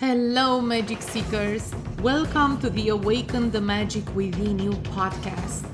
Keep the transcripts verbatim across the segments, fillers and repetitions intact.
Hello, magic seekers! Welcome to the Awaken the Magic Within You podcast,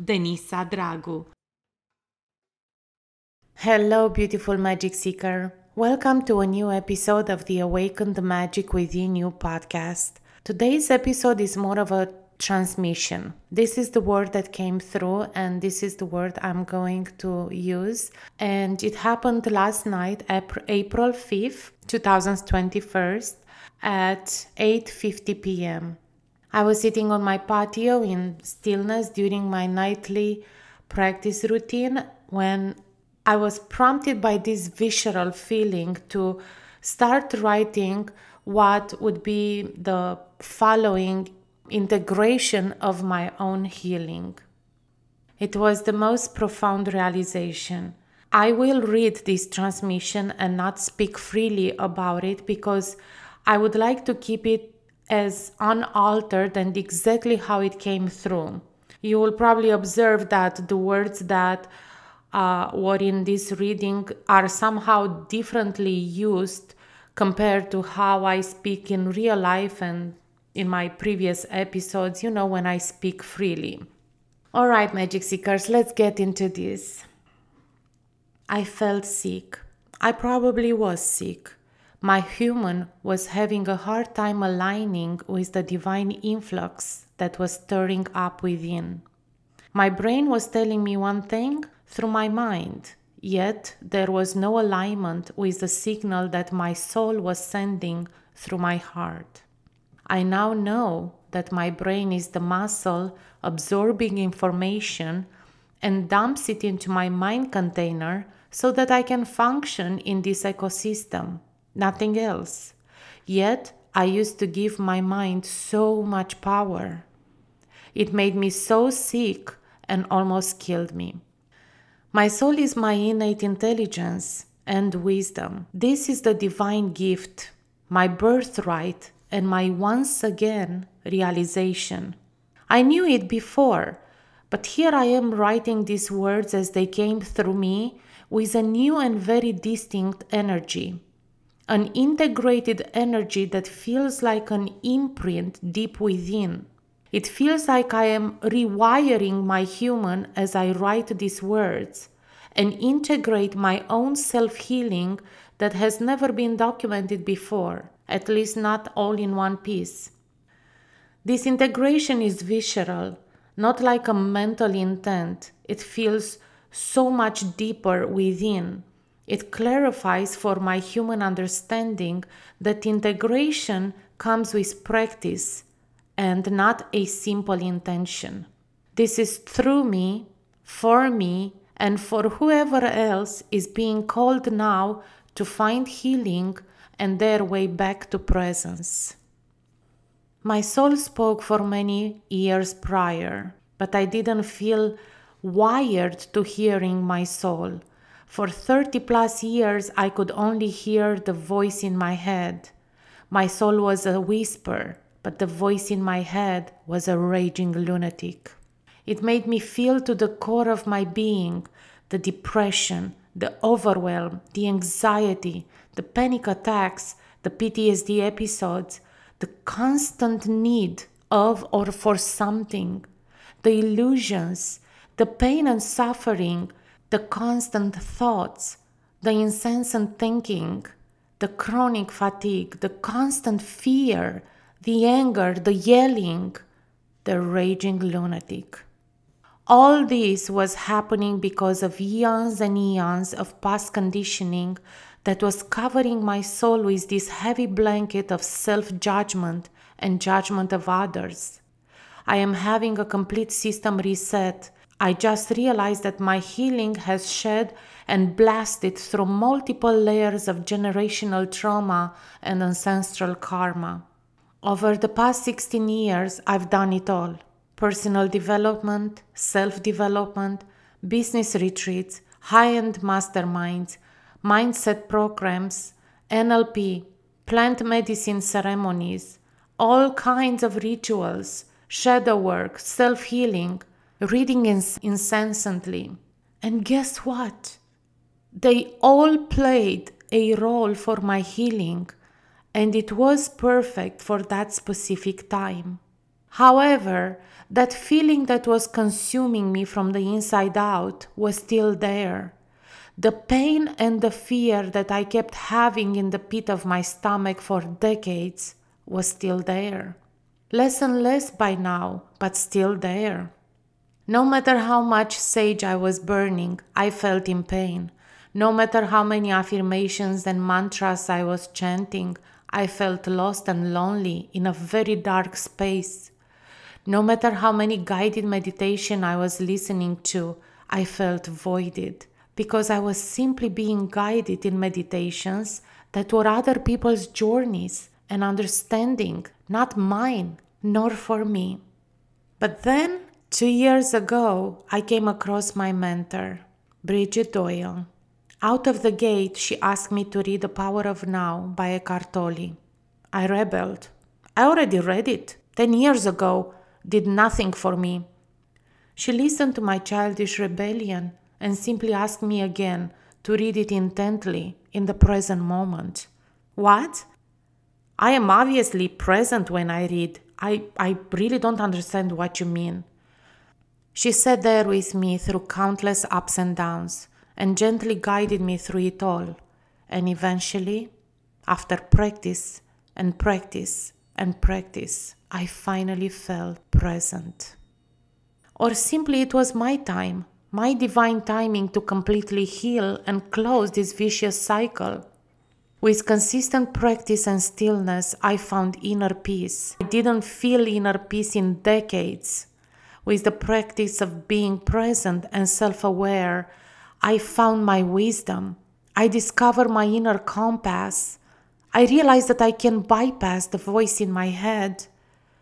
Denisa Dragu. Hello, beautiful magic seeker. Welcome to a new episode of the Awaken the Magic Within You podcast. Today's episode is more of a transmission. This is the word that came through, and this is the word I'm going to use. And it happened last night, April fifth, twenty twenty-one. At eight fifty p.m. I was sitting on my patio in stillness during my nightly practice routine when I was prompted by this visceral feeling to start writing what would be the following integration of my own healing. It was the most profound realization. I will read this transmission and not speak freely about it because I would like to keep it as unaltered and exactly how it came through. You will probably observe that the words that uh, were in this reading are somehow differently used compared to how I speak in real life and in my previous episodes, you know, when I speak freely. All right, magic seekers, let's get into this. I felt sick. I probably was sick. My human was having a hard time aligning with the divine influx that was stirring up within. My brain was telling me one thing through my mind, yet there was no alignment with the signal that my soul was sending through my heart. I now know that my brain is the muscle absorbing information and dumps it into my mind container so that I can function in this ecosystem. Nothing else. Yet, I used to give my mind so much power. It made me so sick and almost killed me. My soul is my innate intelligence and wisdom. This is the divine gift, my birthright, and my once again realization. I knew it before, but here I am writing these words as they came through me with a new and very distinct energy. An integrated energy that feels like an imprint deep within. It feels like I am rewiring my human as I write these words and integrate my own self-healing that has never been documented before, at least not all in one piece. This integration is visceral, not like a mental intent. It feels so much deeper within. It clarifies for my human understanding that integration comes with practice and not a simple intention. This is through me, for me, and for whoever else is being called now to find healing and their way back to presence. My soul spoke for many years prior, but I didn't feel wired to hearing my soul. For thirty plus years, I could only hear the voice in my head. My soul was a whisper, but the voice in my head was a raging lunatic. It made me feel to the core of my being the depression, the overwhelm, the anxiety, the panic attacks, the P T S D episodes, the constant need of or for something, the illusions, the pain and suffering, the constant thoughts, the incessant thinking, the chronic fatigue, the constant fear, the anger, the yelling, the raging lunatic. All this was happening because of eons and eons of past conditioning that was covering my soul with this heavy blanket of self-judgment and judgment of others. I am having a complete system reset. I just realized that my healing has shed and blasted through multiple layers of generational trauma and ancestral karma. Over the past sixteen years, I've done it all. Personal development, self-development, business retreats, high-end masterminds, mindset programs, N L P, plant medicine ceremonies, all kinds of rituals, shadow work, self-healing, reading incessantly. And guess what? They all played a role for my healing, and it was perfect for that specific time. However, that feeling that was consuming me from the inside out was still there. The pain and the fear that I kept having in the pit of my stomach for decades was still there. Less and less by now, but still there. No matter how much sage I was burning, I felt in pain. No matter how many affirmations and mantras I was chanting, I felt lost and lonely in a very dark space. No matter how many guided meditation I was listening to, I felt voided, because I was simply being guided in meditations that were other people's journeys and understanding, not mine, nor for me. But then, two years ago, I came across my mentor, Bridget Doyle. Out of the gate, she asked me to read The Power of Now by Eckhart Tolle. I rebelled. I already read it. Ten years ago, did nothing for me. She listened to my childish rebellion and simply asked me again to read it intently in the present moment. What? I am obviously present when I read. I, I really don't understand what you mean. She sat there with me through countless ups and downs, and gently guided me through it all. And eventually, after practice and practice and practice, I finally felt present. Or simply it was my time, my divine timing to completely heal and close this vicious cycle. With consistent practice and stillness, I found inner peace. I didn't feel inner peace in decades. With the practice of being present and self-aware, I found my wisdom. I discovered my inner compass. I realized that I can bypass the voice in my head.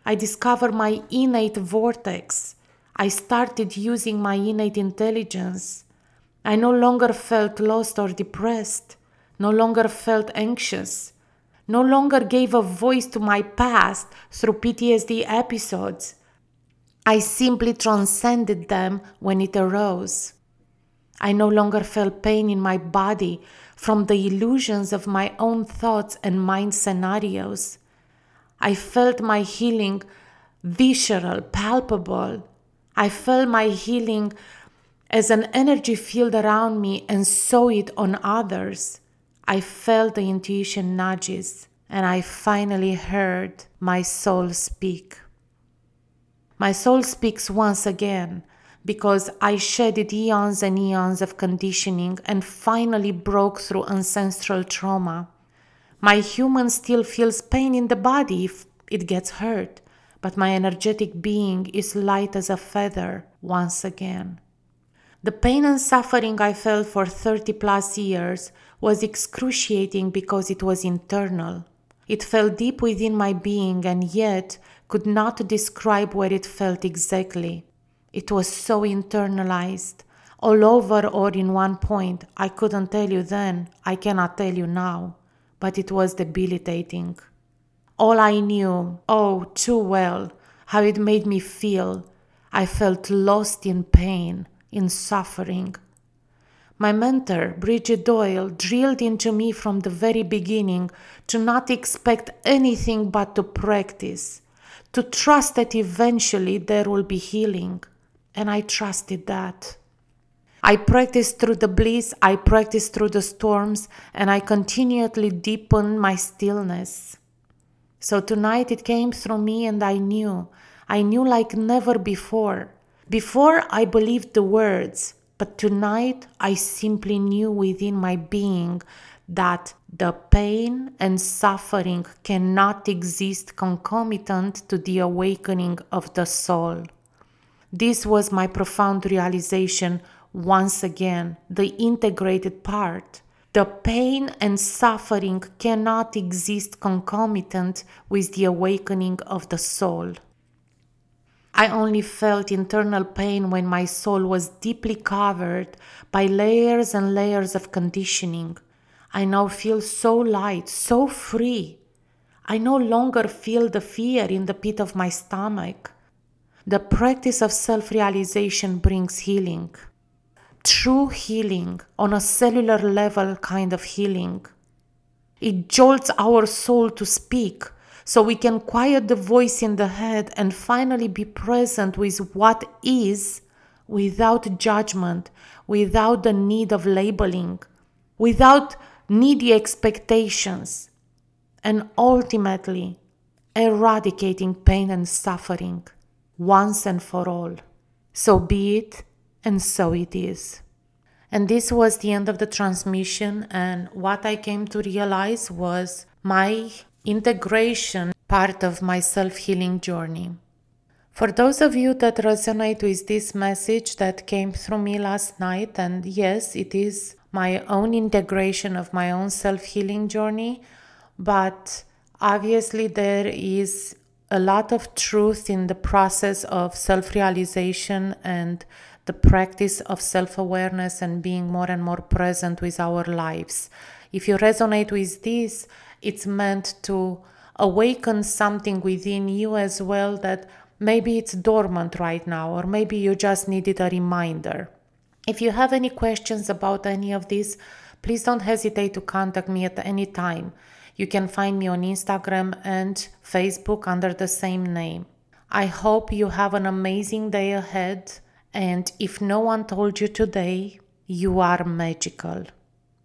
I discovered my innate vortex. I started using my innate intelligence. I no longer felt lost or depressed, no longer felt anxious, no longer gave a voice to my past through P T S D episodes. I simply transcended them when it arose. I no longer felt pain in my body from the illusions of my own thoughts and mind scenarios. I felt my healing visceral, palpable. I felt my healing as an energy field around me and saw it on others. I felt the intuition nudges, and I finally heard my soul speak. My soul speaks once again, because I shedded eons and eons of conditioning and finally broke through ancestral trauma. My human still feels pain in the body if it gets hurt, but my energetic being is light as a feather once again. The pain and suffering I felt for thirty plus years was excruciating because it was internal. It felt deep within my being and yet could not describe where it felt exactly. It was so internalized, all over or in one point. I couldn't tell you then, I cannot tell you now, but it was debilitating. All I knew, oh, too well, how it made me feel. I felt lost in pain, in suffering. My mentor, Bridget Doyle, drilled into me from the very beginning to not expect anything but to practice, to trust that eventually there will be healing. And I trusted that. I practiced through the bliss, I practiced through the storms, and I continually deepened my stillness. So tonight it came through me and I knew. I knew like never before. Before I believed the words, but tonight I simply knew within my being that the pain and suffering cannot exist concomitant to the awakening of the soul. This was my profound realization once again, the integrated part, The pain and suffering cannot exist concomitant with the awakening of the soul. I only felt internal pain when my soul was deeply covered by layers and layers of conditioning. I now feel so light, so free. I no longer feel the fear in the pit of my stomach. The practice of self-realization brings healing. True healing, on a cellular level kind of healing. It jolts our soul to speak, so we can quiet the voice in the head and finally be present with what is, without judgment, without the need of labeling, without needy expectations, and ultimately eradicating pain and suffering once and for all. So be it, and so it is. And this was the end of the transmission, and what I came to realize was my integration part of my self-healing journey. For those of you that resonate with this message that came through me last night, and yes, it is my own integration of my own self-healing journey, but obviously there is a lot of truth in the process of self-realization and the practice of self-awareness and being more and more present with our lives. If you resonate with this, it's meant to awaken something within you as well that maybe it's dormant right now, or maybe you just needed a reminder. If you have any questions about any of this, please don't hesitate to contact me at any time. You can find me on Instagram and Facebook under the same name. I hope you have an amazing day ahead, and if no one told you today, you are magical.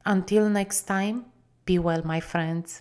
Until next time, be well, my friends.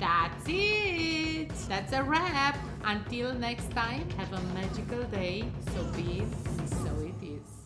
That's it! That's a wrap! Until next time, have a magical day. So be it, so it is.